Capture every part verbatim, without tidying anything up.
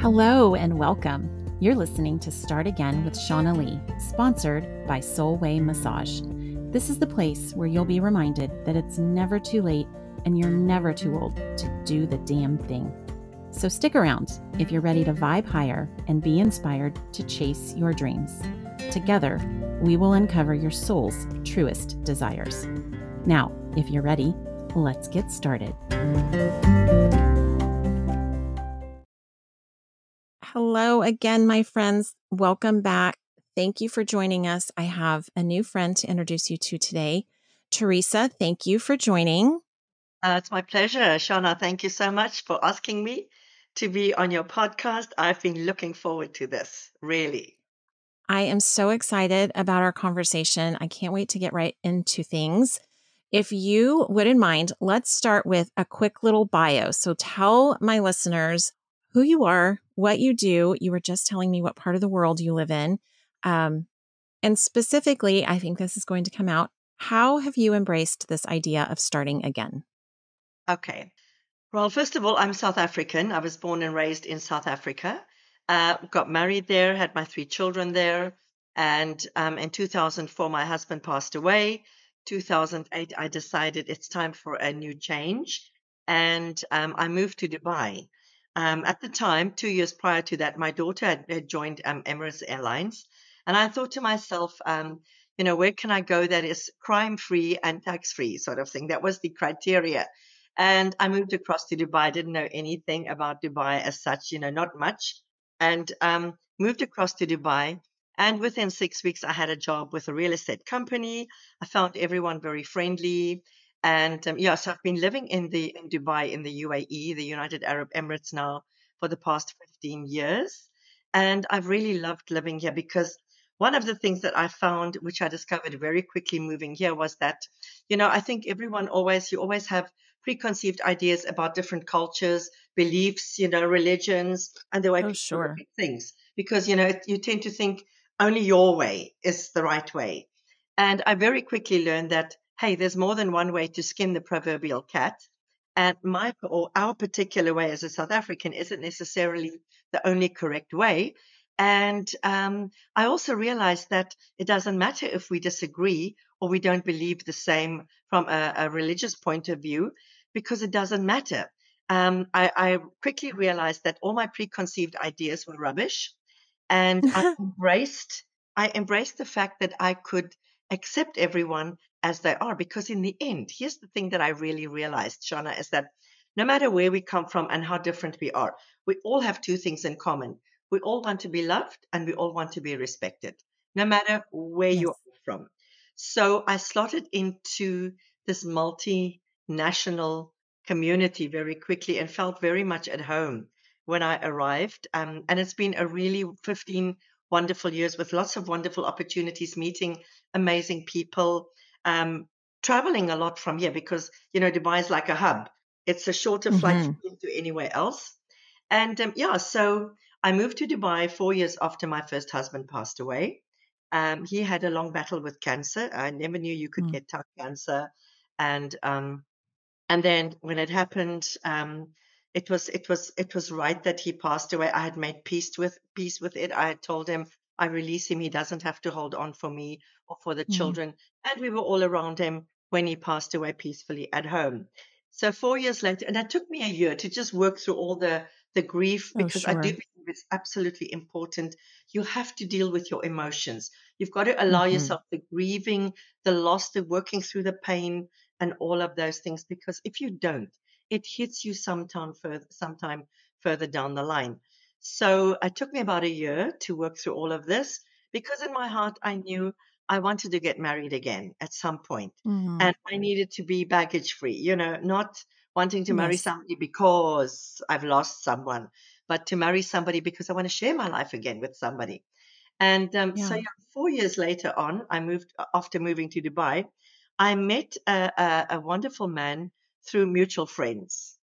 Hello and welcome. You're listening to Start Again with Shauna Lee, sponsored by Soul Way Massage. This is the place where you'll be reminded that it's never too late and you're never too old to do the damn thing. So stick around if you're ready to vibe higher and be inspired to chase your dreams. Together, we will uncover your soul's truest desires. Now, if you're ready, let's get started. Hello again, my friends. Welcome back. Thank you for joining us. I have a new friend to introduce you to today. Theresa, thank you for joining. Uh, it's my pleasure, Shauna. Thank you so much for asking me to be on your podcast. I've been looking forward to this, really. I am so excited about our conversation. I can't wait to get right into things. If you wouldn't mind, let's start with a quick little bio. So tell my listeners who you are, what you do. You were just telling me what part of the world you live in. Um, and specifically, I think this is going to come out. How have you embraced this idea of starting again? Okay. Well, first of all, I'm South African. I was born and raised in South Africa. Uh, got married there, had my three children there. And um, in two thousand four, my husband passed away. two thousand eight, I decided it's time for a new change. And um, I moved to Dubai. Um, at the time, two years prior to that, my daughter had, had joined um, Emirates Airlines. And I thought to myself, um, you know, where can I go that is crime-free and tax-free sort of thing? That was the criteria. And I moved across to Dubai. I didn't know anything about Dubai as such, you know, not much. And um, moved across to Dubai. And within six weeks, I had a job with a real estate company. I found everyone very friendly. And um, yes, yeah, so I've been living in the in Dubai, in the U A E, the United Arab Emirates now for the past fifteen years. And I've really loved living here because one of the things that I found, which I discovered very quickly moving here, was that, you know, I think everyone always, you always have preconceived ideas about different cultures, beliefs, you know, religions, and the way oh, people sure. do things. Because, you know, you tend to think only your way is the right way. And I very quickly learned that, hey, there's more than one way to skin the proverbial cat. And my or our particular way as a South African isn't necessarily the only correct way. And um, I also realized that it doesn't matter if we disagree or we don't believe the same from a, a religious point of view, because it doesn't matter. Um, I, I quickly realized that all my preconceived ideas were rubbish. And I embraced, I embraced the fact that I could accept everyone as they are, because in the end, here's the thing that I really realized, Shauna, is that no matter where we come from and how different we are, we all have two things in common. We all want to be loved and we all want to be respected, no matter where yes. you're from. So I slotted into this multinational community very quickly and felt very much at home when I arrived. Um, and it's been a really fifteen wonderful years with lots of wonderful opportunities, meeting amazing people, um, traveling a lot from here because, you know, Dubai is like a hub. It's a shorter flight mm-hmm. to anywhere else. And um, yeah, so I moved to Dubai four years after my first husband passed away. Um, he had a long battle with cancer. I never knew you could mm-hmm. get tongue cancer. And, um, and then when it happened, um, It was it was it was right that he passed away. I had made peace with peace with it. I had told him I release him. He doesn't have to hold on for me or for the mm-hmm. children. And we were all around him when he passed away peacefully at home. So four years later, and it took me a year to just work through all the the grief because oh, sure. I do believe it's absolutely important. You have to deal with your emotions. You've got to allow mm-hmm. yourself the grieving, the loss, the working through the pain, and all of those things. Because if you don't, it hits you sometime further, sometime further down the line. So it took me about a year to work through all of this because in my heart, I knew I wanted to get married again at some point. Mm-hmm. And I needed to be baggage free, you know, not wanting to yes. marry somebody because I've lost someone, but to marry somebody because I want to share my life again with somebody. And um, yeah. so yeah, four years later on, I moved after moving to Dubai, I met a, a, a wonderful man through mutual friends.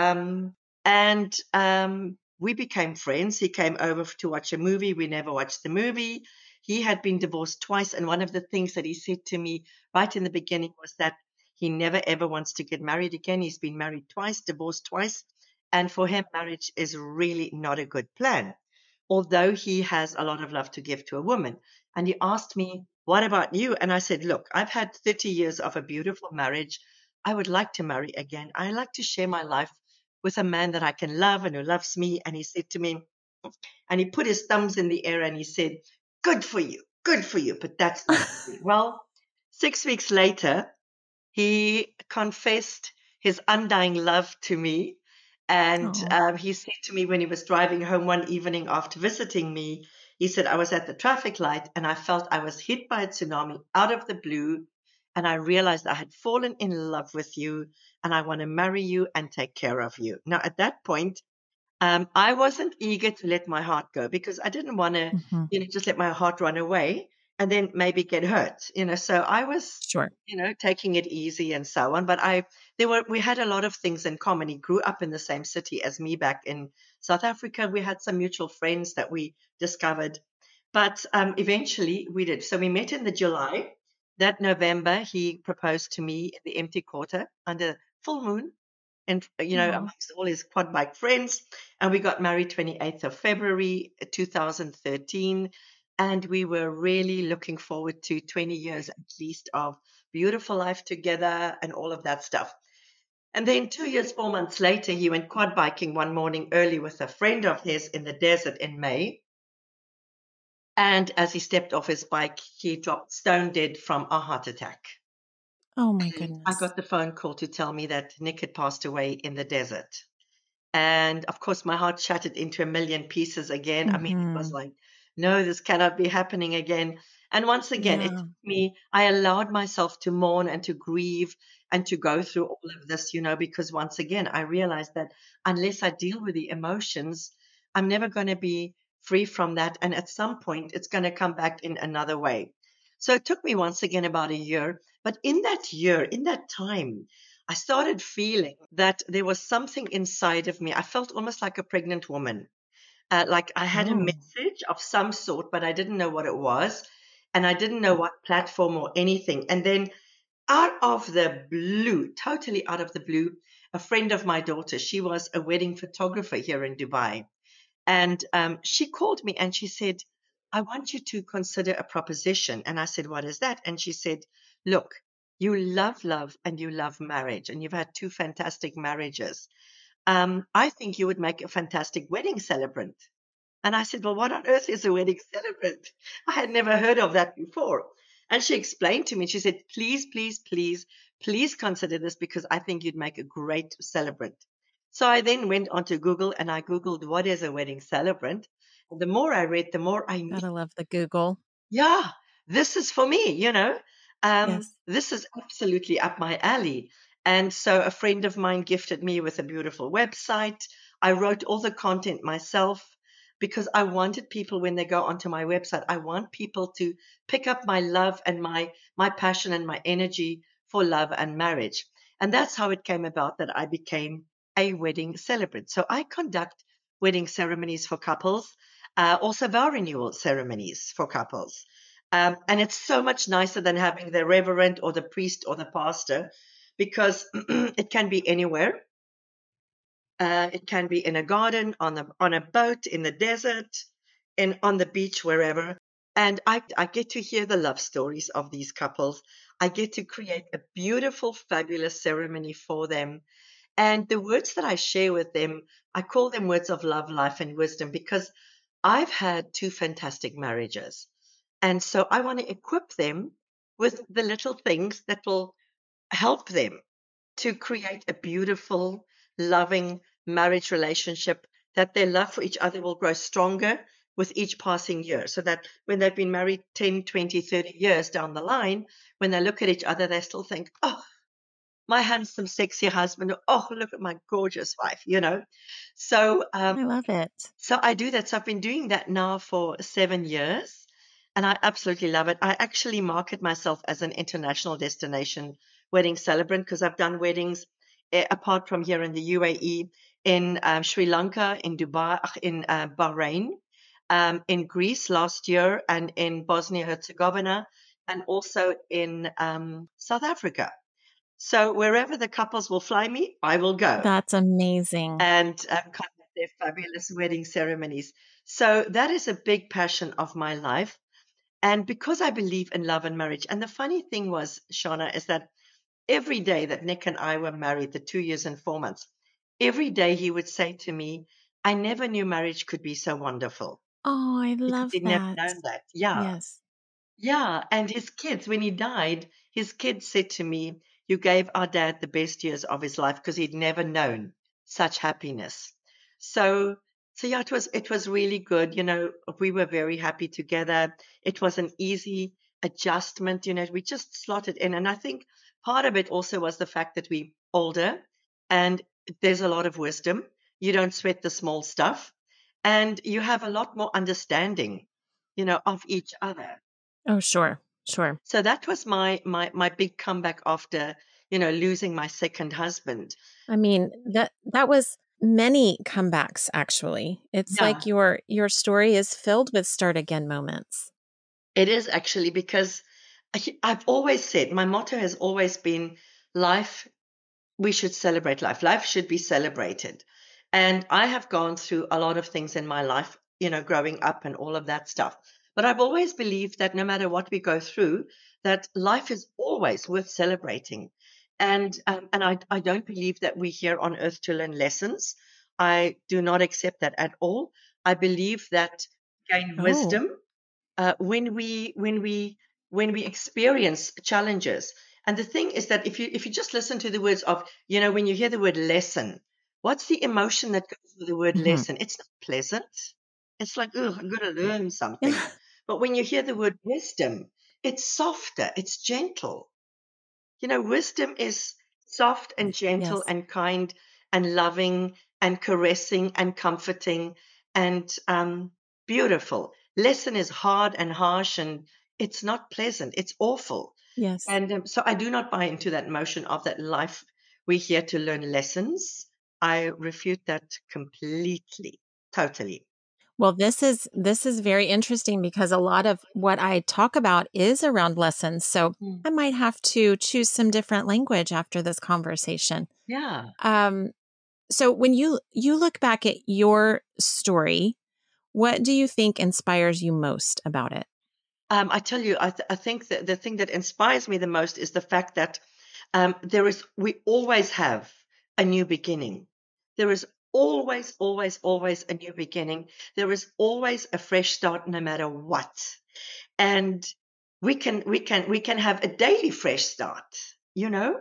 Um, and um, we became friends. He came over to watch a movie. We never watched the movie. He had been divorced twice. And one of the things that he said to me right in the beginning was that he never, ever wants to get married again. He's been married twice, divorced twice. And for him, marriage is really not a good plan, although he has a lot of love to give to a woman. And he asked me, what about you? And I said, look, I've had thirty years of a beautiful marriage. I would like to marry again. I like to share my life with a man that I can love and who loves me. And he said to me, and he put his thumbs in the air and he said, good for you, good for you. But that's not me. Well, six weeks later, he confessed his undying love to me. And um, he said to me when he was driving home one evening after visiting me, he said, I was at the traffic light and I felt I was hit by a tsunami out of the blue. And I realized I had fallen in love with you and I want to marry you and take care of you. Now, at that point, um, I wasn't eager to let my heart go because I didn't want to, mm-hmm. you know, just let my heart run away and then maybe get hurt, you know. So I was, sure. you know, taking it easy and so on. But I, there were, we had a lot of things in common. He grew up in the same city as me back in South Africa. We had some mutual friends that we discovered, but um, eventually we did. So we met in the July. That November, he proposed to me in the empty quarter under full moon, and you know, mm-hmm. amongst all his quad bike friends. And we got married twenty-eighth of February two thousand thirteen. And we were really looking forward to twenty years at least of beautiful life together and all of that stuff. And then two years, four months later, he went quad biking one morning early with a friend of his in the desert in May. And as he stepped off his bike, he dropped stone dead from a heart attack. Oh, my goodness. I got the phone call to tell me that Nick had passed away in the desert. And, of course, my heart shattered into a million pieces again. Mm-hmm. I mean, it was like, no, this cannot be happening again. And once again, yeah. it took me, I allowed myself to mourn and to grieve and to go through all of this, you know, because once again, I realized that unless I deal with the emotions, I'm never going to be free from that. And at some point, it's going to come back in another way. So it took me once again about a year. But in that year, in that time, I started feeling that there was something inside of me. I felt almost like a pregnant woman. Uh, like I had oh. a message of some sort, but I didn't know what it was. And I didn't know what platform or anything. And then out of the blue, totally out of the blue, a friend of my daughter, she was a wedding photographer here in Dubai. And um, she called me and she said, I want you to consider a proposition. And I said, what is that? And she said, look, you love love and you love marriage. And you've had two fantastic marriages. Um, I think you would make a fantastic wedding celebrant. And I said, well, what on earth is a wedding celebrant? I had never heard of that before. And she explained to me, she said, please, please, please, please consider this because I think you'd make a great celebrant. So I then went onto Google and I Googled, what is a wedding celebrant? And the more I read, the more I knew. Gotta love the Google. Yeah, this is for me, you know. Um, yes. This is absolutely up my alley. And so a friend of mine gifted me with a beautiful website. I wrote all the content myself because I wanted people, when they go onto my website, I want people to pick up my love and my, my passion and my energy for love and marriage. And that's how it came about that I became a wedding celebrant. So I conduct wedding ceremonies for couples, uh, also vow renewal ceremonies for couples. Um, and it's so much nicer than having the reverend or the priest or the pastor, because it can be anywhere. Uh, it can be in a garden, on the on a boat, in the desert, in on the beach, wherever. And I, I get to hear the love stories of these couples. I get to create a beautiful, fabulous ceremony for them. And the words that I share with them, I call them words of love, life, and wisdom, because I've had two fantastic marriages. And so I want to equip them with the little things that will help them to create a beautiful, loving marriage relationship, that their love for each other will grow stronger with each passing year, so that when they've been married ten, twenty, thirty years down the line, when they look at each other, they still think, oh, my handsome, sexy husband, oh, look at my gorgeous wife, you know. So um, I love it. So I do that. So I've been doing that now for seven years, and I absolutely love it. I actually market myself as an international destination wedding celebrant, because I've done weddings eh, apart from here in the U A E, in um, Sri Lanka, in Dubai, in uh, Bahrain, um, in Greece last year, and in Bosnia-Herzegovina, and also in um, South Africa. So wherever the couples will fly me, I will go. That's amazing. And um, conduct their fabulous wedding ceremonies. So that is a big passion of my life. And because I believe in love and marriage, and the funny thing was, Shauna, is that every day that Nick and I were married, the two years and four months, every day he would say to me, I never knew marriage could be so wonderful. Oh, I love he that. He never known that. Yeah. Yes. Yeah. And his kids, when he died, his kids said to me, you gave our dad the best years of his life because he'd never known such happiness. So, so yeah, it was, it was really good. You know, we were very happy together. It was an easy adjustment. You know, we just slotted in. And I think part of it also was the fact that we're older and there's a lot of wisdom. You don't sweat the small stuff and you have a lot more understanding, you know, of each other. Oh, sure. Sure. So that was my, my, my big comeback after, you know, losing my second husband. I mean, that, that was many comebacks, actually. It's yeah. like your, your story is filled with start again moments. It is actually, because I, I've always said, my motto has always been life. We should celebrate life. Life should be celebrated. And I have gone through a lot of things in my life, you know, growing up and all of that stuff. But I've always believed that no matter what we go through, that life is always worth celebrating. And um, and I, I don't believe that we're here on earth to learn lessons. I do not accept that at all. I believe that gain oh. wisdom uh, when we when we when we experience challenges. And the thing is that if you if you just listen to the words of, you know, when you hear the word lesson, what's the emotion that goes with the word mm-hmm. lesson? It's not pleasant. It's like, oh, I'm going to learn something. But when you hear the word wisdom, it's softer, it's gentle. You know, wisdom is soft and gentle yes. and kind and loving and caressing and comforting and um, beautiful. Lesson is hard and harsh and it's not pleasant. It's awful. Yes. And um, so I do not buy into that notion of that life. We're here to learn lessons. I refute that completely, totally. Well, this is this is very interesting because a lot of what I talk about is around lessons. So mm. I might have to choose some different language after this conversation. Yeah. Um. So when you you look back at your story, what do you think inspires you most about it? Um, I tell you, I th- I think that the thing that inspires me the most is the fact that um, there is we always have a new beginning. There is Always, always, always a new beginning. There is always a fresh start, no matter what. And we can, we can, we can have a daily fresh start, you know.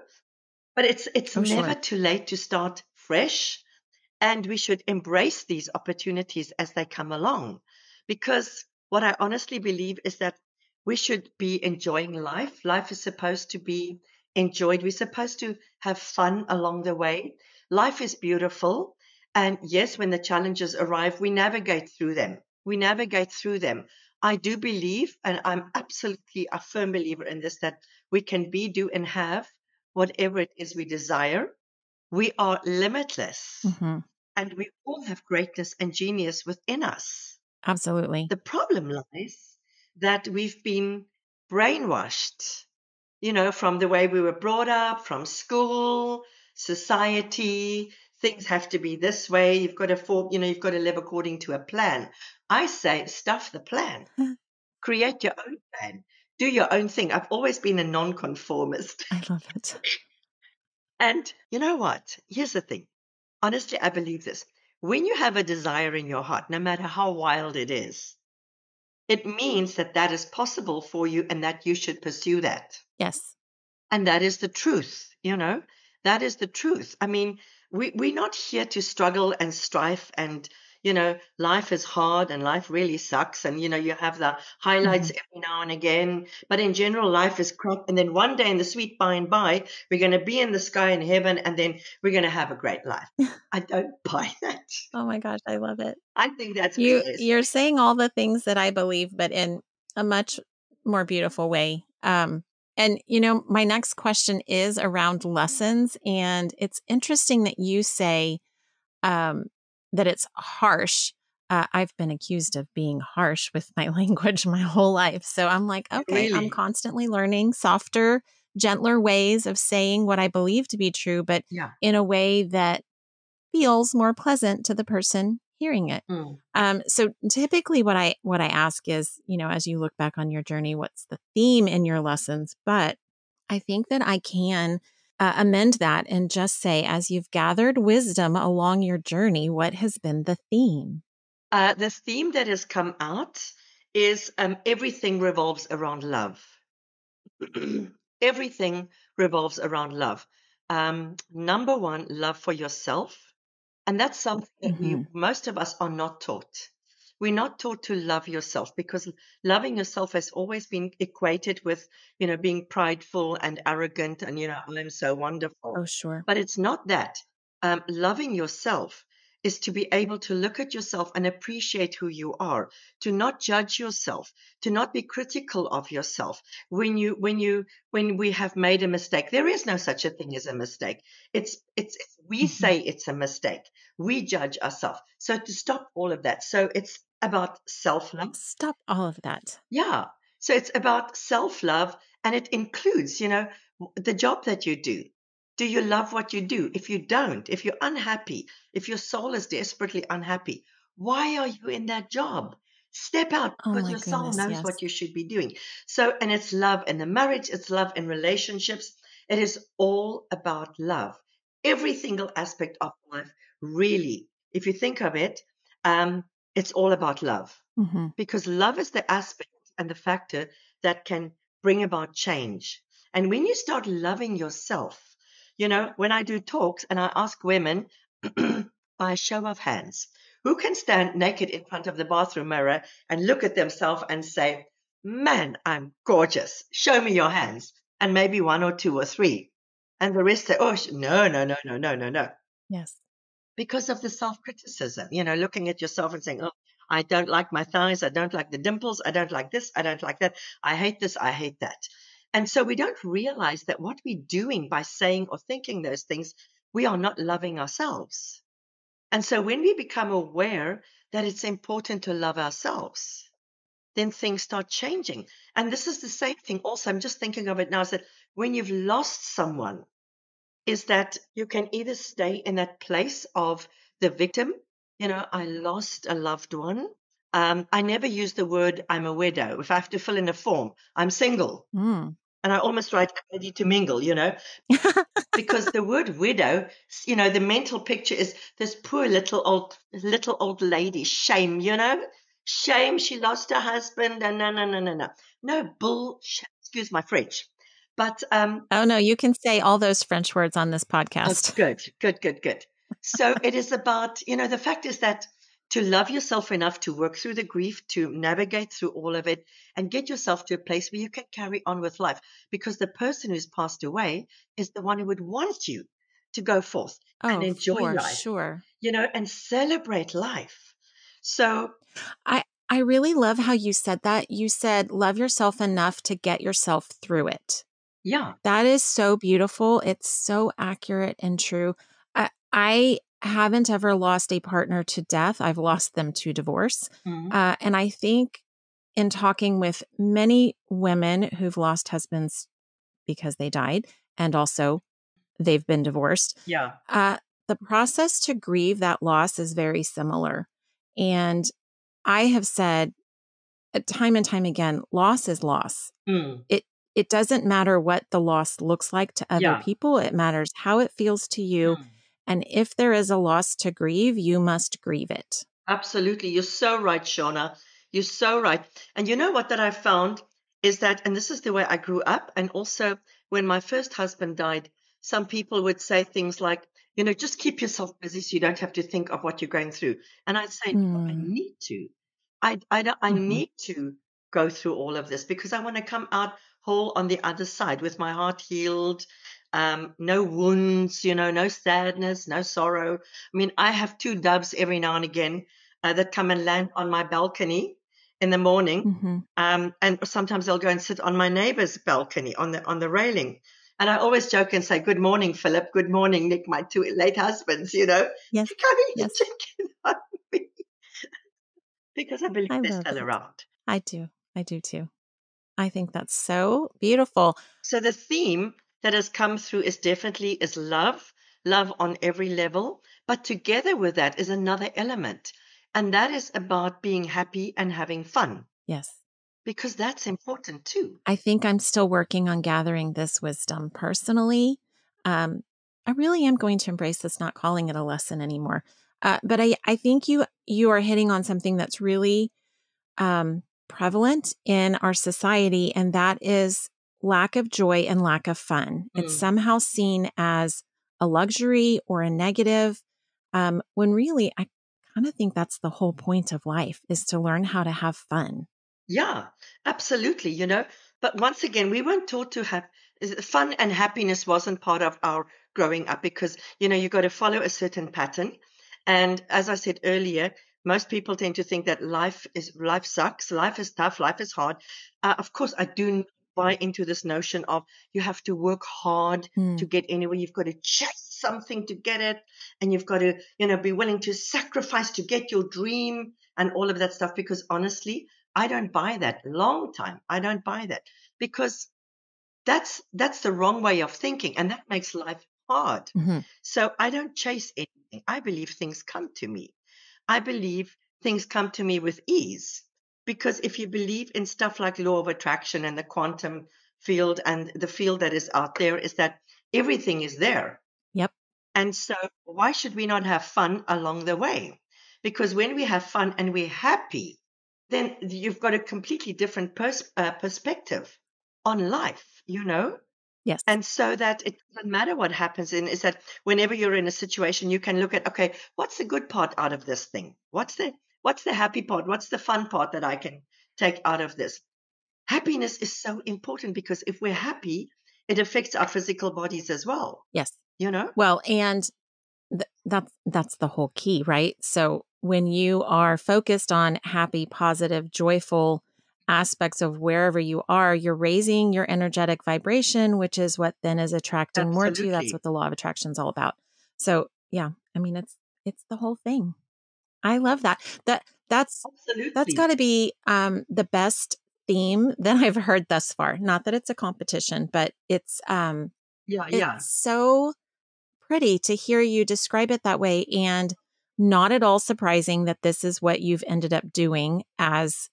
But it's it's oh, never sure. too late to start fresh, and we should embrace these opportunities as they come along. Because what I honestly believe is that we should be enjoying life. Life is supposed to be enjoyed. We're supposed to have fun along the way. Life is beautiful. And yes, when the challenges arrive, we navigate through them. We navigate through them. I do believe, and I'm absolutely a firm believer in this, that we can be, do, and have whatever it is we desire. We are limitless. Mm-hmm. And we all have greatness and genius within us. Absolutely. The problem lies that we've been brainwashed, you know, from the way we were brought up, from school, society. Things have to be this way. You've got to form, you know, you've got to live according to a plan. I say, stuff the plan. Create your own plan. Do your own thing. I've always been a nonconformist. I love it. And you know what? Here's the thing. Honestly, I believe this. When you have a desire in your heart, no matter how wild it is, it means that that is possible for you and that you should pursue that. Yes. And that is the truth, you know? That is the truth. I mean, We, we're not here to struggle and strife and, you know, life is hard and life really sucks. And, you know, you have the highlights mm-hmm. every now and again. But in general, life is crap. And then one day in the sweet by and by, we're going to be in the sky in heaven and then we're going to have a great life. I don't buy that. Oh, my gosh. I love it. I think that's you. Crazy. You're saying all the things that I believe, but in a much more beautiful way. Um And, you know, my next question is around lessons. And it's interesting that you say um, that it's harsh. Uh, I've been accused of being harsh with my language my whole life. So I'm like, okay, really? I'm constantly learning softer, gentler ways of saying what I believe to be true, but yeah. in a way that feels more pleasant to the person hearing it. Mm. Um, so typically what I, what I ask is, you know, as you look back on your journey, what's the theme in your lessons? But I think that I can uh, amend that and just say, as you've gathered wisdom along your journey, what has been the theme? Uh, the theme that has come out is um, everything revolves around love. Everything revolves around love. Um, number one, love for yourself. And that's something that mm-hmm. we, most of us are not taught. We're not taught to love yourself, because loving yourself has always been equated with, you know, being prideful and arrogant and, you know, I'm so wonderful. Oh, sure. But it's not that. Um, loving yourself is to be able to look at yourself and appreciate who you are, to not judge yourself, to not be critical of yourself. When you, when you, when we have made a mistake, there is no such a thing as a mistake. It's, it's, it's we mm-hmm. say it's a mistake. We judge ourselves. So to stop all of that. So it's about self-love. Stop all of that. Yeah. So it's about self-love, and it includes, you know, the job that you do. Do you love what you do? If you don't, if you're unhappy, if your soul is desperately unhappy, why are you in that job? Step out, oh because your soul goodness, knows yes. what you should be doing. So, and it's love in the marriage, it's love in relationships. It is all about love. Every single aspect of life, really, if you think of it, um, it's all about love. Mm-hmm. Because love is the aspect and the factor that can bring about change. And when you start loving yourself, you know, when I do talks and I ask women by a show of hands, who can stand naked in front of the bathroom mirror and look at themselves and say, man, I'm gorgeous. Show me your hands. And maybe one or two or three. And the rest say, oh, no, no, no, no, no, no, no. Yes. Because of the self-criticism, you know, looking at yourself and saying, oh, I don't like my thighs. I don't like the dimples. I don't like this. I don't like that. I hate this. I hate that. And so we don't realize that what we're doing by saying or thinking those things, we are not loving ourselves. And so when we become aware that it's important to love ourselves, then things start changing. And this is the same thing also. I'm just thinking of it now, is that when you've lost someone, is that you can either stay in that place of the victim. You know, I lost a loved one. Um, I never use the word I'm a widow. If I have to fill in a form, I'm single. Mm. And I almost write ready to mingle, you know, because the word widow, you know, the mental picture is this poor little old, little old lady, shame, you know, shame. She lost her husband and no, no, no, no, no, no bull. Excuse my French. But. Um, oh, no, you can say all those French words on this podcast. Oh, good, good, good, good. So it is about, you know, the fact is that to love yourself enough to work through the grief, to navigate through all of it and get yourself to a place where you can carry on with life, because the person who's passed away is the one who would want you to go forth oh, and enjoy for life, sure. you know, and celebrate life. So I, I really love how you said that. You said, love yourself enough to get yourself through it. Yeah. That is so beautiful. It's so accurate and true. I, I I haven't ever lost a partner to death. I've lost them to divorce. Mm-hmm. Uh, and I think in talking with many women who've lost husbands because they died and also they've been divorced, yeah, uh, the process to grieve that loss is very similar. And I have said uh, time and time again, loss is loss. Mm. It it doesn't matter what the loss looks like to other yeah. people. It matters how it feels to you. Mm. And if there is a loss to grieve, you must grieve it. Absolutely. You're so right, Shauna. You're so right. And you know what that I found is that, and this is the way I grew up, and also when my first husband died, some people would say things like, you know, just keep yourself busy so you don't have to think of what you're going through. And I'd say, mm. no, I need to. I, I, I mm-hmm. need to go through all of this because I want to come out whole on the other side with my heart healed. Um, no wounds, you know, no sadness, no sorrow. I mean, I have two doves every now and again uh, that come and land on my balcony in the morning. Mm-hmm. Um, and sometimes they'll go and sit on my neighbor's balcony on the, on the railing. And I always joke and say, good morning, Philip. Good morning, Nick, my two late husbands, you know. Yes. You're coming yes. and checking on me. Because I believe I they're still it. around. I do. I do too. I think that's so beautiful. So the theme that has come through is definitely is love, love on every level. But together with that is another element. And that is about being happy and having fun. Yes. Because that's important too. I think I'm still working on gathering this wisdom personally. Um, I really am going to embrace this, not calling it a lesson anymore. Uh, but I, I think you, you are hitting on something that's really um, prevalent in our society, and that is lack of joy and lack of fun. Mm. It's somehow seen as a luxury or a negative, um, when really I kind of think that's the whole point of life, is to learn how to have fun. Yeah, absolutely. You know, but once again, we weren't taught to have fun, and happiness wasn't part of our growing up because, you know, you got to follow a certain pattern. And as I said earlier, most people tend to think that life is life sucks, life is tough, life is hard. Uh, of course, I do buy into this notion of you have to work hard mm. to get anywhere. You've got to chase something to get it, and you've got to, you know, be willing to sacrifice to get your dream and all of that stuff. Because honestly, I don't buy that. Long time, I don't buy that, because that's that's the wrong way of thinking, and that makes life hard. Mm-hmm. So I don't chase anything. I believe things come to me. I believe things come to me with ease. Because if you believe in stuff like law of attraction and the quantum field, and the field that is out there is that everything is there. Yep. And so why should we not have fun along the way? Because when we have fun and we're happy, then you've got a completely different pers- uh, perspective on life, you know? Yes. And so that it doesn't matter what happens in is that whenever you're in a situation, you can look at, okay, what's the good part out of this thing? What's the What's the happy part? What's the fun part that I can take out of this? Happiness is so important, because if we're happy, it affects our physical bodies as well. Yes. You know? Well, and th- that's, that's the whole key, right? So when you are focused on happy, positive, joyful aspects of wherever you are, you're raising your energetic vibration, which is what then is attracting Absolutely. More to you. That's what the law of attraction is all about. So yeah, I mean, it's, it's the whole thing. I love that. That that's Absolutely. That's got to be um, the best theme that I've heard thus far. Not that it's a competition, but it's um, yeah, it's yeah. so pretty to hear you describe it that way, and not at all surprising that this is what you've ended up doing as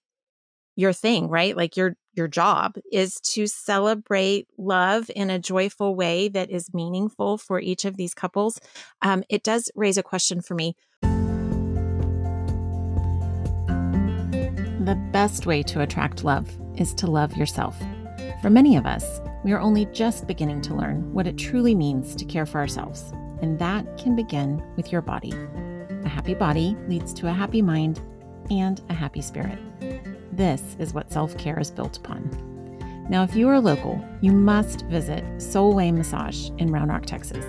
your thing, right? Like your your job is to celebrate love in a joyful way that is meaningful for each of these couples. Um, it does raise a question for me. The best way to attract love is to love yourself. For many of us, we are only just beginning to learn what it truly means to care for ourselves, and that can begin with your body. A happy body leads to a happy mind and a happy spirit. This is what self-care is built upon. Now, if you are local, you must visit Soul Way Massage in Round Rock, Texas.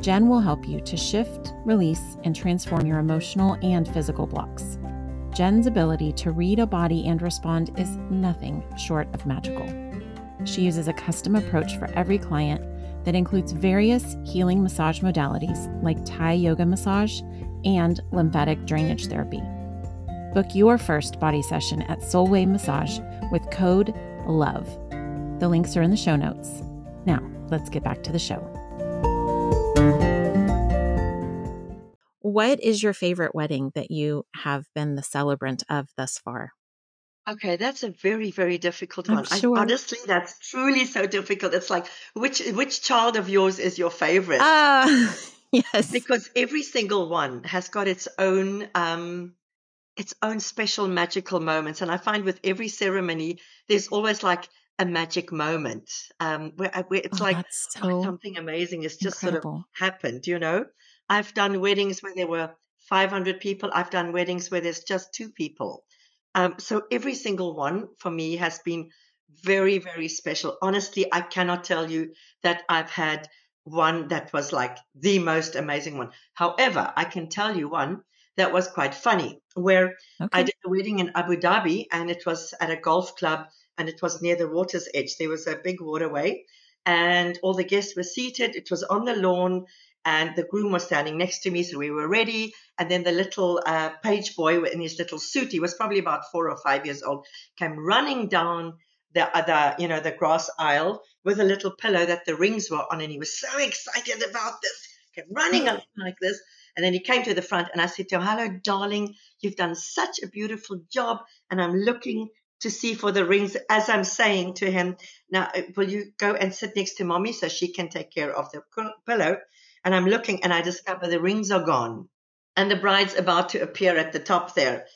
Jen will help you to shift, release, and transform your emotional and physical blocks. Jen's ability to read a body and respond is nothing short of magical. She uses a custom approach for every client that includes various healing massage modalities like Thai yoga massage and lymphatic drainage therapy. Book your first body session at Soul Way Massage with code LOVE. The links are in the show notes. Now, let's get back to the show. What is your favorite wedding that you have been the celebrant of thus far? Okay, that's a very, very difficult one. Sure. I, honestly, that's truly so difficult. It's like, which which child of yours is your favorite? Uh, yes. Because every single one has got its own um, its own special magical moments. And I find with every ceremony, there's always like a magic moment um, where, where it's oh, like so oh, something amazing has just incredible. Sort of happened, you know? I've done weddings where there were five hundred people. I've done weddings where there's just two people. Um, so every single one for me has been very, very special. Honestly, I cannot tell you that I've had one that was like the most amazing one. However, I can tell you one that was quite funny, where okay. I did a wedding in Abu Dhabi, and it was at a golf club, and it was near the water's edge. There was a big waterway, and all the guests were seated. It was on the lawn. And the groom was standing next to me, so we were ready. And then the little uh, page boy in his little suit, he was probably about four or five years old, came running down the other, you know, the grass aisle with a little pillow that the rings were on. And he was so excited about this, kept running along like this. And then he came to the front and I said to him, hello, darling, you've done such a beautiful job. And I'm looking to see for the rings as I'm saying to him, now, will you go and sit next to mommy so she can take care of the pillow? And I'm looking and I discover the rings are gone and the bride's about to appear at the top there.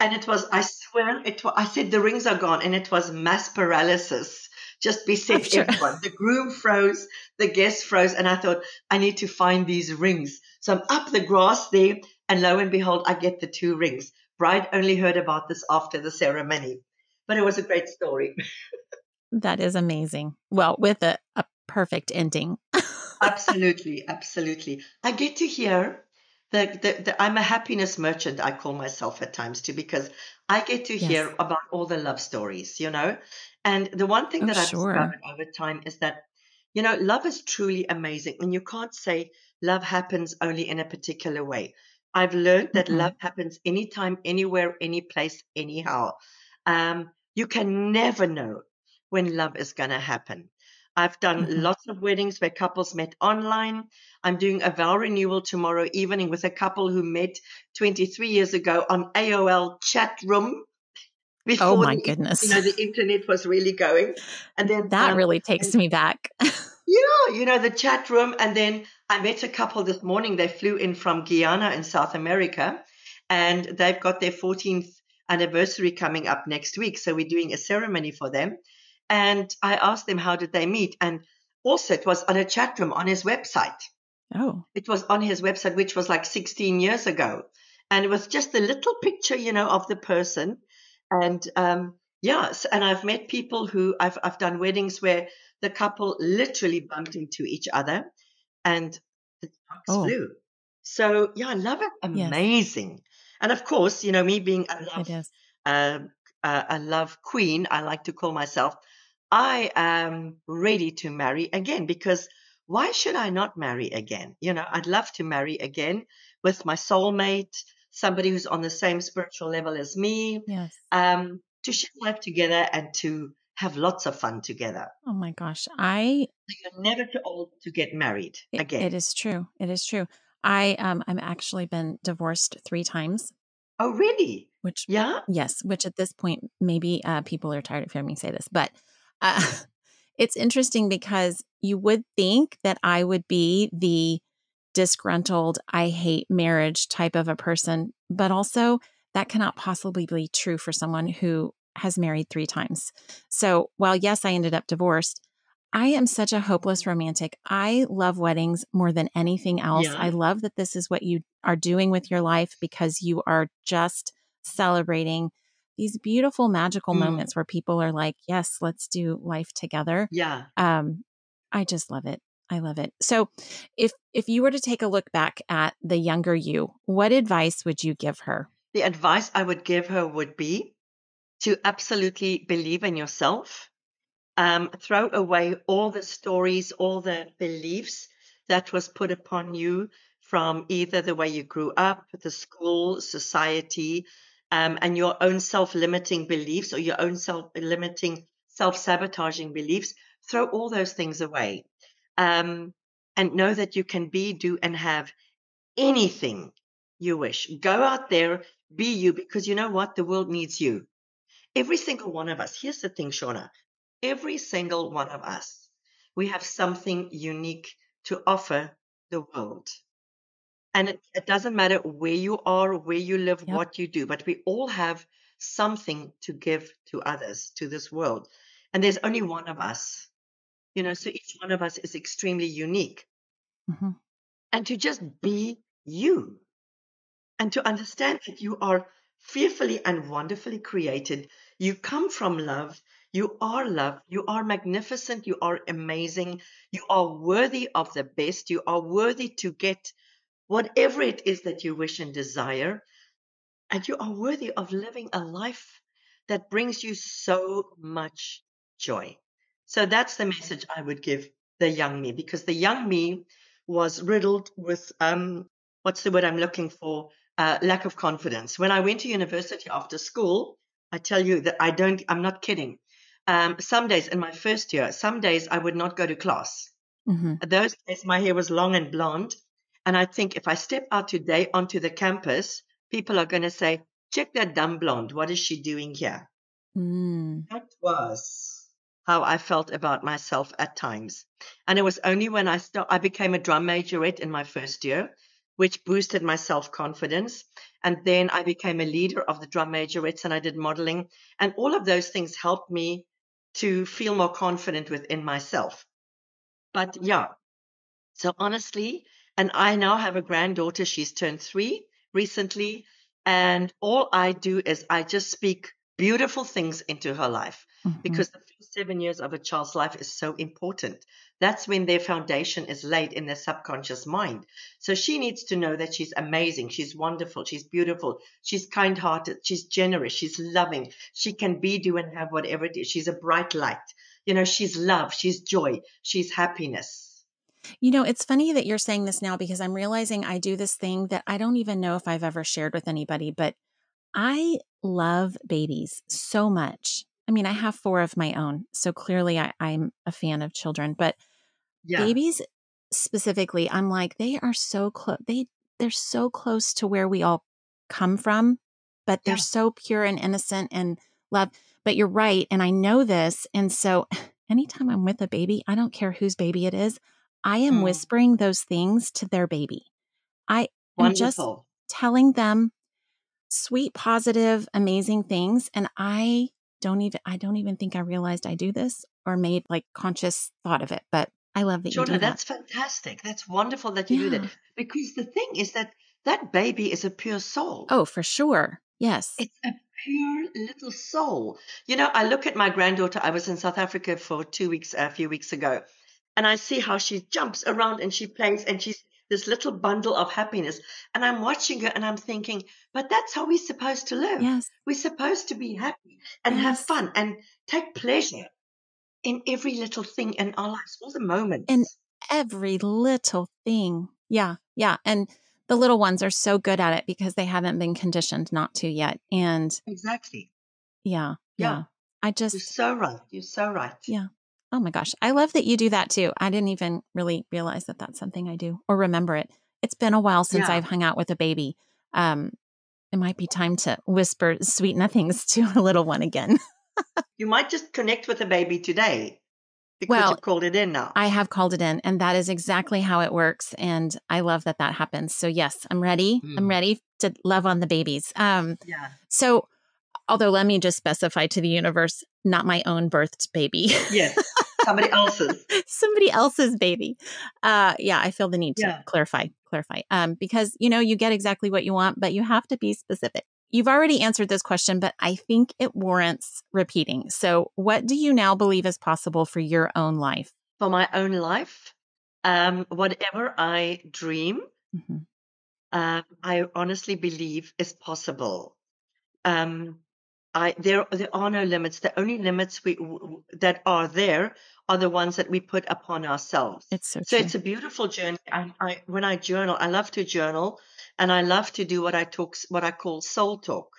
And it was, I swear, it was, I said, the rings are gone. And it was mass paralysis. Just beset sure. everyone. The groom froze, the guests froze. And I thought, I need to find these rings. So I'm up the grass there. And lo and behold, I get the two rings. Bride only heard about this after the ceremony. But it was a great story. That is amazing. Well, with a, a perfect ending. Absolutely. Absolutely. I get to hear the, the, the, I'm a happiness merchant, I call myself at times too, because I get to yes. hear about all the love stories, you know. And the one thing oh, that I've sure. discovered over time is that, you know, love is truly amazing. And you can't say love happens only in a particular way. I've learned that mm-hmm. love happens anytime, anywhere, any place, anyhow. Um, you can never know when love is going to happen. I've done mm-hmm. lots of weddings where couples met online. I'm doing a vow renewal tomorrow evening with a couple who met twenty-three years ago on A O L chat room. Before oh my the, goodness. You know, the internet was really going. And then that um, really takes and, me back. Yeah, you know, the chat room. And then I met a couple this morning. They flew in from Guyana in South America and they've got their fourteenth anniversary coming up next week. So we're doing a ceremony for them. And I asked them, how did they meet? And also it was on a chat room on his website. Oh, it was on his website, which was like sixteen years ago. And it was just a little picture, you know, of the person. And, um, yes. And I've met people who I've, I've done weddings where the couple literally bumped into each other and the sparks oh. flew. So yeah, I love it. Amazing. Yes. And of course, you know, me being a love, uh, uh, a love queen, I like to call myself, I am ready to marry again, because why should I not marry again? You know, I'd love to marry again with my soulmate, somebody who's on the same spiritual level as me, yes. um, to share life together and to have lots of fun together. Oh my gosh. I You're never too old to get married it, again. It is true. It is true. I, um, I'm actually been divorced three times. Oh, really? Which, yeah. Yes. Which at this point, maybe, uh, people are tired of hearing me say this, but, uh, it's interesting because you would think that I would be the disgruntled, I hate marriage type of a person, but also that cannot possibly be true for someone who has married three times. So while, yes, I ended up divorced, I am such a hopeless romantic. I love weddings more than anything else. Yeah. I love that this is what you are doing with your life, because you are just celebrating these beautiful, magical mm. moments where people are like, yes, let's do life together. Yeah. Um, I just love it. I love it. So if, if you were to take a look back at the younger you, what advice would you give her? The advice I would give her would be to absolutely believe in yourself. Um, throw away all the stories, all the beliefs that was put upon you from either the way you grew up, the school, society, um, and your own self-limiting beliefs or your own self-limiting, self-sabotaging beliefs. Throw all those things away, um, and know that you can be, do, and have anything you wish. Go out there, be you, because you know what? The world needs you. Every single one of us. Here's the thing, Shauna. Every single one of us, we have something unique to offer the world. And it, it doesn't matter where you are, where you live, yep. what you do, but we all have something to give to others, to this world. And there's only one of us, you know, so each one of us is extremely unique. Mm-hmm. And to just be you and to understand that you are fearfully and wonderfully created. You come from love. You are loved. You are magnificent. You are amazing. You are worthy of the best. You are worthy to get whatever it is that you wish and desire. And you are worthy of living a life that brings you so much joy. So that's the message I would give the young me, because the young me was riddled with, um, what's the word I'm looking for? Uh, lack of confidence. When I went to university after school, I tell you that I don't, I'm not kidding. Um, some days in my first year, some days I would not go to class. Mm-hmm. Those days my hair was long and blonde. And I think if I step out today onto the campus, people are going to say, check that dumb blonde. What is she doing here? Mm. That was how I felt about myself at times. And it was only when I st- I became a drum majorette in my first year, which boosted my self-confidence. And then I became a leader of the drum majorettes and I did modeling. And all of those things helped me to feel more confident within myself. But yeah, so honestly, and I now have a granddaughter. She's turned three recently. And all I do is I just speak beautiful things into her life, mm-hmm. because the first seven years of a child's life is so important. That's when their foundation is laid in their subconscious mind. So she needs to know that she's amazing, she's wonderful, she's beautiful, she's kind-hearted, she's generous, she's loving, she can be, do, and have whatever it is. She's a bright light. You know, she's love, she's joy, she's happiness. You know, it's funny that you're saying this now because I'm realizing I do this thing that I don't even know if I've ever shared with anybody, but I love babies so much. I mean, I have four of my own, so clearly I, I'm a fan of children, but yeah. Babies specifically, I'm like, they are so close. They, they're so close to where we all come from, but they're yeah. so pure and innocent and love. But you're right. And I know this. And so anytime I'm with a baby, I don't care whose baby it is. I am mm. whispering those things to their baby. I am just telling them sweet, positive, amazing things. And I don't even, I don't even think I realized I do this or made like conscious thought of it, but I love that Shauna, you do that. That's fantastic. That's wonderful that you yeah. do that. Because the thing is that that baby is a pure soul. Oh, for sure. Yes. It's a pure little soul. You know, I look at my granddaughter. I was in South Africa for two weeks, a few weeks ago. And I see how she jumps around and she plays and she's this little bundle of happiness. And I'm watching her and I'm thinking, but that's how we're supposed to live. Yes. We're supposed to be happy and yes. have fun and take pleasure in every little thing in our lives, all the moments. In every little thing. Yeah, yeah. And the little ones are so good at it because they haven't been conditioned not to yet. And exactly. Yeah, yeah. yeah. I just. You're so right. You're so right. Yeah. Oh my gosh. I love that you do that too. I didn't even really realize that that's something I do or remember it. It's been a while since yeah. I've hung out with a baby. Um, it might be time to whisper sweet nothings to a little one again. You might just connect with a baby today because well, you called it in now. I have called it in and that is exactly how it works. And I love that that happens. So yes, I'm ready. Mm. I'm ready to love on the babies. Um, yeah. So although let me just specify to the universe, not my own birthed baby. Yes. Somebody else's. Somebody else's baby. Uh, yeah, I feel the need to yeah. clarify, clarify. Um, because, you know, you get exactly what you want, but you have to be specific. You've already answered this question, but I think it warrants repeating. So what do you now believe is possible for your own life? For my own life, um, whatever I dream, mm-hmm. uh, I honestly believe is possible. Um, I, there, there are no limits. The only limits we w- that are there are the ones that we put upon ourselves. It's so, so it's a beautiful journey. I, I, when I journal, I love to journal, and I love to do what I talk, what I call soul talk,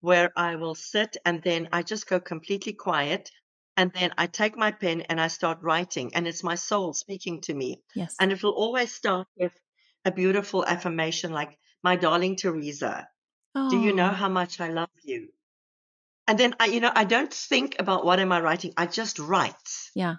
where I will sit and then I just go completely quiet, and then I take my pen and I start writing, and it's my soul speaking to me. Yes, and it will always start with a beautiful affirmation like, "My darling Theresa, oh. do you know how much I love you?" And then I, you know, I don't think about what am I writing. I just write. Yeah.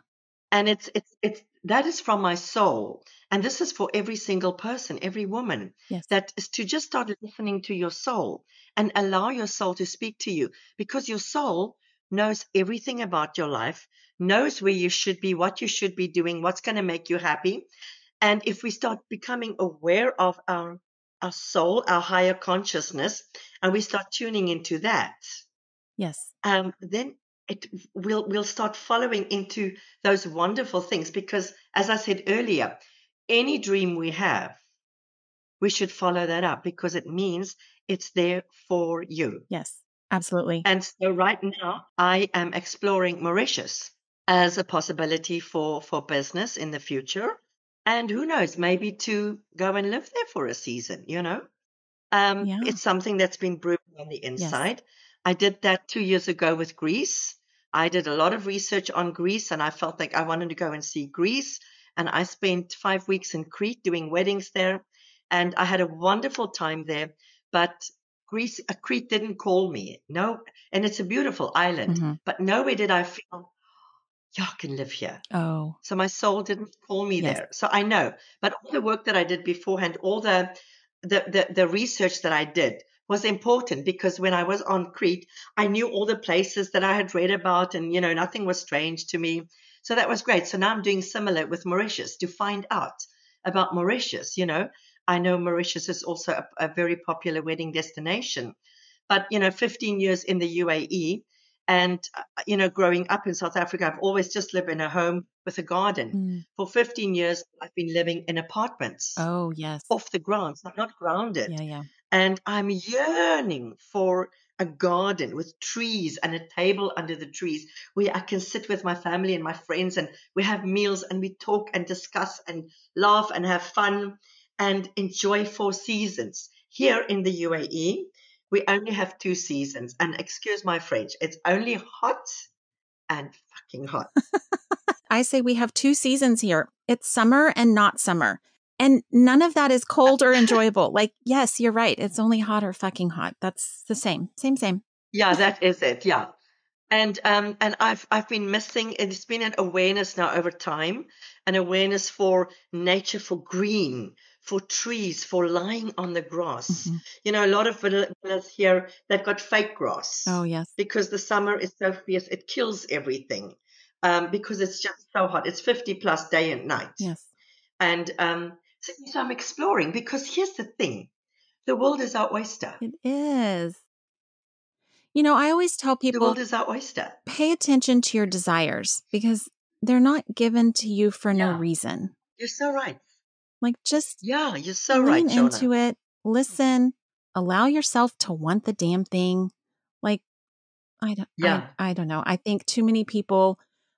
And it's, it's, it's, that is from my soul. And this is for every single person, every woman. Yes. That is to just start listening to your soul and allow your soul to speak to you because your soul knows everything about your life, knows where you should be, what you should be doing, what's going to make you happy. And if we start becoming aware of our, our soul, our higher consciousness, and we start tuning into that. Yes. Um, then it we'll we'll start following into those wonderful things because, as I said earlier, any dream we have, we should follow that up because it means it's there for you. Yes, absolutely. And so right now, I am exploring Mauritius as a possibility for for business in the future, and who knows, maybe to go and live there for a season. You know, um, yeah. It's something that's been brewing on the inside. Yes. I did that two years ago with Greece. I did a lot of research on Greece, and I felt like I wanted to go and see Greece. And I spent five weeks in Crete doing weddings there. And I had a wonderful time there. But Greece, uh, Crete didn't call me. No, and it's a beautiful island. Mm-hmm. But nowhere did I feel, yeah, I can live here. Oh. So my soul didn't call me yes. there. So I know. But all the work that I did beforehand, all the the the, the research that I did, was important, because when I was on Crete, I knew all the places that I had read about, and, you know, nothing was strange to me. So that was great. So now I'm doing similar with Mauritius to find out about Mauritius. You know, I know Mauritius is also a, a very popular wedding destination, but, you know, fifteen years in the U A E, and, you know, growing up in South Africa, I've always just lived in a home with a garden. Mm. For fifteen years, I've been living in apartments. Oh, yes. Off the ground. So I'm not grounded. Yeah, yeah. And I'm yearning for a garden with trees and a table under the trees where I can sit with my family and my friends, and we have meals and we talk and discuss and laugh and have fun and enjoy four seasons. Here in the U A E, we only have two seasons. And excuse my French, it's only hot and fucking hot. I say we have two seasons here. It's summer and not summer. And none of that is cold or enjoyable. Like, yes, you're right. It's only hot or fucking hot. That's the same, same, same. Yeah, that is it. Yeah. And, um, and I've, I've been missing, it's been an awareness now over time, an awareness for nature, for green, for trees, for lying on the grass. Mm-hmm. You know, a lot of villas here, they've got fake grass. Oh, yes. Because the summer is so fierce. It kills everything. Um, because it's just so hot. It's fifty plus day and night. Yes. And, um, so I'm exploring, because here's the thing. The world is our oyster. It is. You know, I always tell people, the world is our oyster. Pay attention to your desires, because they're not given to you for yeah. no reason. You're so right. Like, just yeah, you're so lean right, Shauna. Into it. Listen, allow yourself to want the damn thing. Like, I don't, yeah. I, I don't know. I think too many people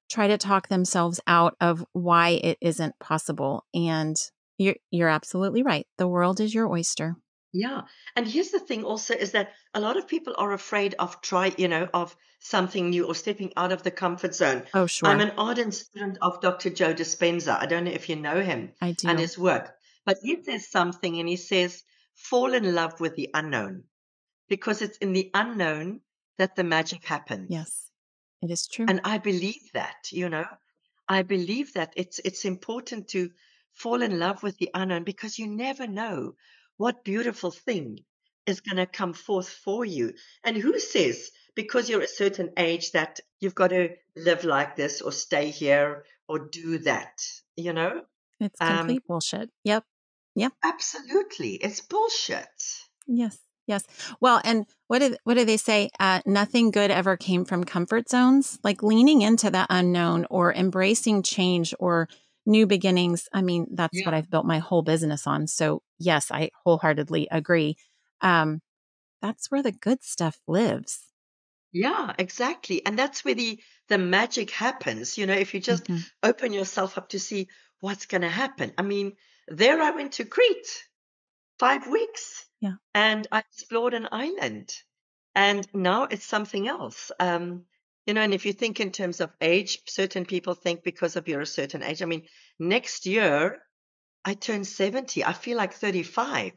try to talk themselves out of why it isn't possible. And You're, you're absolutely right. The world is your oyster. Yeah. And here's the thing also is that a lot of people are afraid of try, you know, of something new or stepping out of the comfort zone. Oh, sure. I'm an ardent student of Doctor Joe Dispenza. I don't know if you know him. I do. And his work. But he says something, and he says, fall in love with the unknown, because it's in the unknown that the magic happens. Yes, it is true. And I believe that, you know, I believe that it's, it's important to fall in love with the unknown, because you never know what beautiful thing is going to come forth for you. And who says, because you're a certain age, that you've got to live like this or stay here or do that, you know? It's complete um, bullshit. Yep. Yep. Absolutely. It's bullshit. Yes. Yes. Well, and what do, what do they say? Uh, nothing good ever came from comfort zones. Like, leaning into the unknown or embracing change or new beginnings. I mean, that's yeah. what I've built my whole business on. So yes, I wholeheartedly agree. Um, that's where the good stuff lives. Yeah, exactly. And that's where the, the magic happens. You know, if you just mm-hmm. open yourself up to see what's going to happen. I mean, there I went to Crete, five weeks yeah. and I explored an island, and now it's something else. Um, You know, and if you think in terms of age, certain people think because of you're a certain age. I mean, next year I turn seventy. I feel like thirty-five.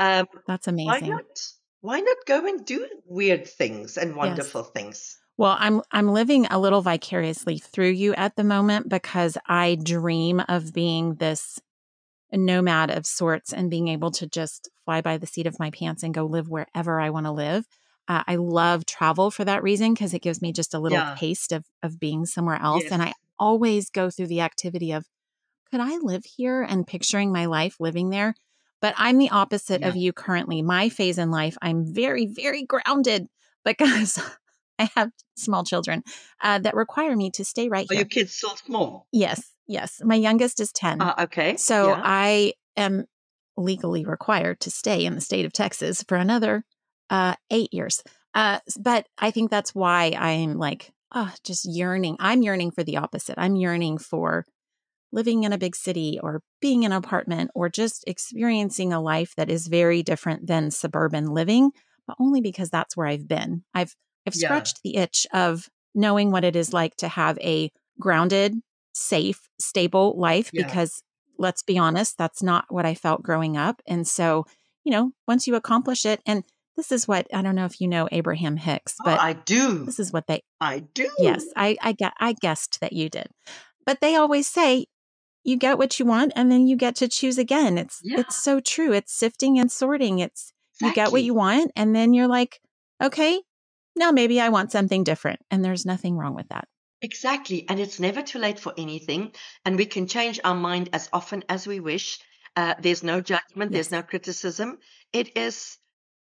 Um, That's amazing. Why not? Why not go and do weird things and wonderful yes. things? Well, I'm I'm living a little vicariously through you at the moment, because I dream of being this nomad of sorts and being able to just fly by the seat of my pants and go live wherever I want to live. Uh, I love travel for that reason, because it gives me just a little yeah. taste of of being somewhere else. Yes. And I always go through the activity of, could I live here, and picturing my life living there? But I'm the opposite yeah. of you currently. My phase in life, I'm very, very grounded, because I have small children uh, that require me to stay right Are here. Are your kids still small? Yes. Yes. My youngest is ten. Uh, okay. So yeah. I am legally required to stay in the state of Texas for another Uh, eight years. Uh, but I think that's why I'm like, oh, just yearning. I'm yearning for the opposite. I'm yearning for living in a big city or being in an apartment or just experiencing a life that is very different than suburban living, but only because that's where I've been. I've, I've scratched yeah. the itch of knowing what it is like to have a grounded, safe, stable life, yeah. because let's be honest, that's not what I felt growing up. And so, you know, once you accomplish it, and this is what, I don't know if you know Abraham Hicks, but oh, I do. This is what they, I do. Yes. I, I, gu- I guessed that you did, but they always say you get what you want and then you get to choose again. It's, yeah. it's so true. It's sifting and sorting. It's, Thank you get you. What you want. And then you're like, okay, now maybe I want something different. And there's nothing wrong with that. Exactly. And it's never too late for anything. And we can change our mind as often as we wish. Uh, there's no judgment. Yes. There's no criticism. It is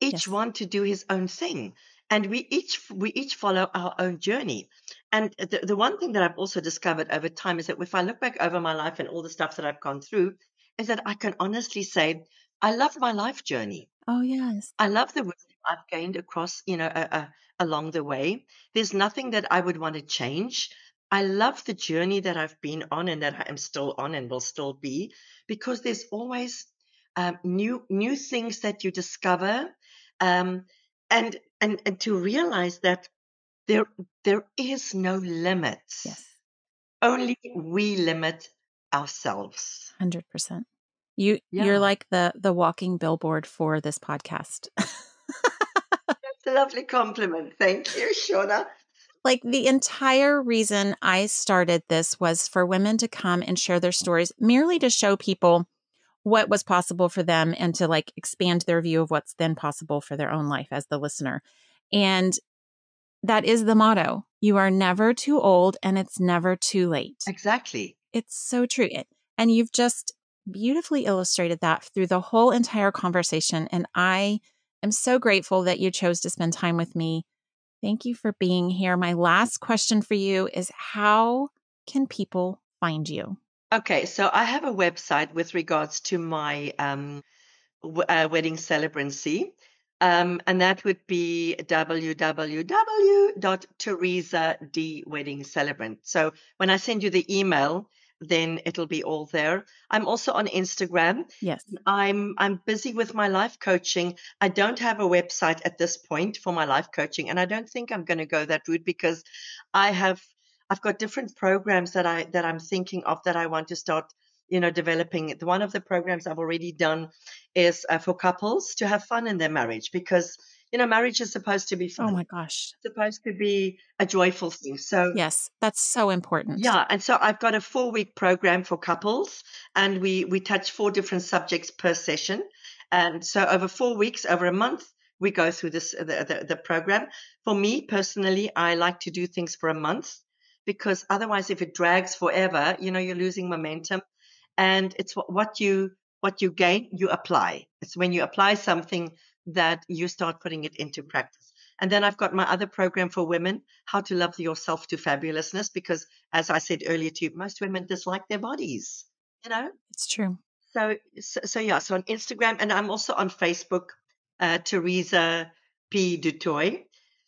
each yes. one to do his own thing. And we each we each follow our own journey. And the, the one thing that I've also discovered over time is that if I look back over my life and all the stuff that I've gone through, is that I can honestly say, I love my life journey. Oh, yes. I love the wisdom I've gained across, you know, uh, uh, along the way. There's nothing that I would want to change. I love the journey that I've been on and that I am still on and will still be, because there's always um, new new things that you discover. Um, and, and and to realize that there there is no limit. Yes. Only we limit ourselves. one hundred percent. You yeah. you're like the the walking billboard for this podcast. That's a lovely compliment. Thank you, Shauna. Like, the entire reason I started this was for women to come and share their stories, merely to show people what was possible for them and to like expand their view of what's then possible for their own life as the listener. And that is the motto. You are never too old and it's never too late. Exactly. It's so true. It, and you've just beautifully illustrated that through the whole entire conversation. And I am so grateful that you chose to spend time with me. Thank you for being here. My last question for you is, how can people find you? Okay, so I have a website with regards to my um, w- uh, wedding celebrancy, um, and that would be w w w dot theresa d wedding celebrant. So when I send you the email, then it'll be all there. I'm also on Instagram. Yes. I'm I'm busy with my life coaching. I don't have a website at this point for my life coaching, and I don't think I'm going to go that route, because I have I've got different programs that I that I'm thinking of that I want to start, you know, developing. One of the programs I've already done is uh, for couples to have fun in their marriage, because you know, marriage is supposed to be fun. Oh my gosh. It's supposed to be a joyful thing. So yes, that's so important. Yeah. And so I've got a four week program for couples, and we, we touch four different subjects per session. And so over four weeks, over a month, we go through this, the, the, the program. For me personally, I like to do things for a month, because otherwise if it drags forever, you know, you're losing momentum, and it's what, what you, what you gain, you apply. It's when you apply something that you start putting it into practice. And then I've got my other program for women, How to Love Yourself to Fabulousness, because as I said earlier to you, most women dislike their bodies, you know? It's true. So, so, so yeah, so on Instagram, and I'm also on Facebook, uh, Theresa P. Du Toit.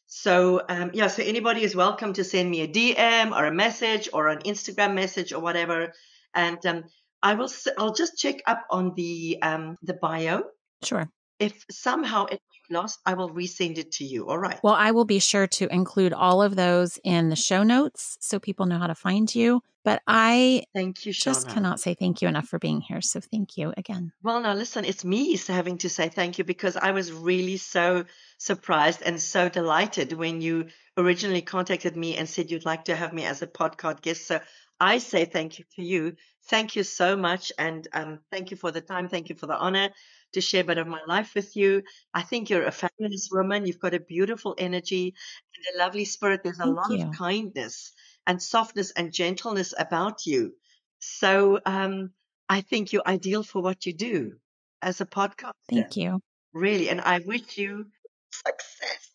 So, um, yeah, so anybody is welcome to send me a D M or a message or an Instagram message or whatever. And um, I will, I'll just check up on the um, the bio. Sure. If somehow it's lost, I will resend it to you. All right. Well, I will be sure to include all of those in the show notes so people know how to find you. But I thank you, Shauna. Just cannot say thank you enough for being here. So thank you again. Well, now listen, it's me having to say thank you, because I was really so surprised and so delighted when you originally contacted me and said you'd like to have me as a podcast guest. So I say thank you to you. Thank you so much. And um, thank you for the time. Thank you for the honor to share a bit of my life with you. I think you're a fabulous woman. You've got a beautiful energy and a lovely spirit. There's a lot of kindness and softness and gentleness about you. So um, I think you're ideal for what you do as a podcaster. Thank you. Really. And I wish you success.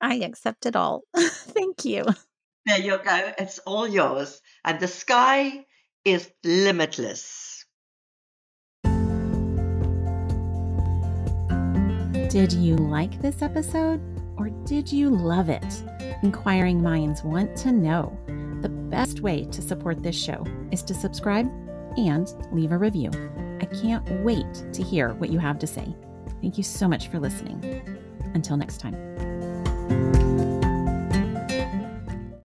I accept it all. Thank you. There you go. It's all yours. And the sky is limitless. Did you like this episode, or did you love it? Inquiring minds want to know. The best way to support this show is to subscribe and leave a review. I can't wait to hear what you have to say. Thank you so much for listening. Until next time.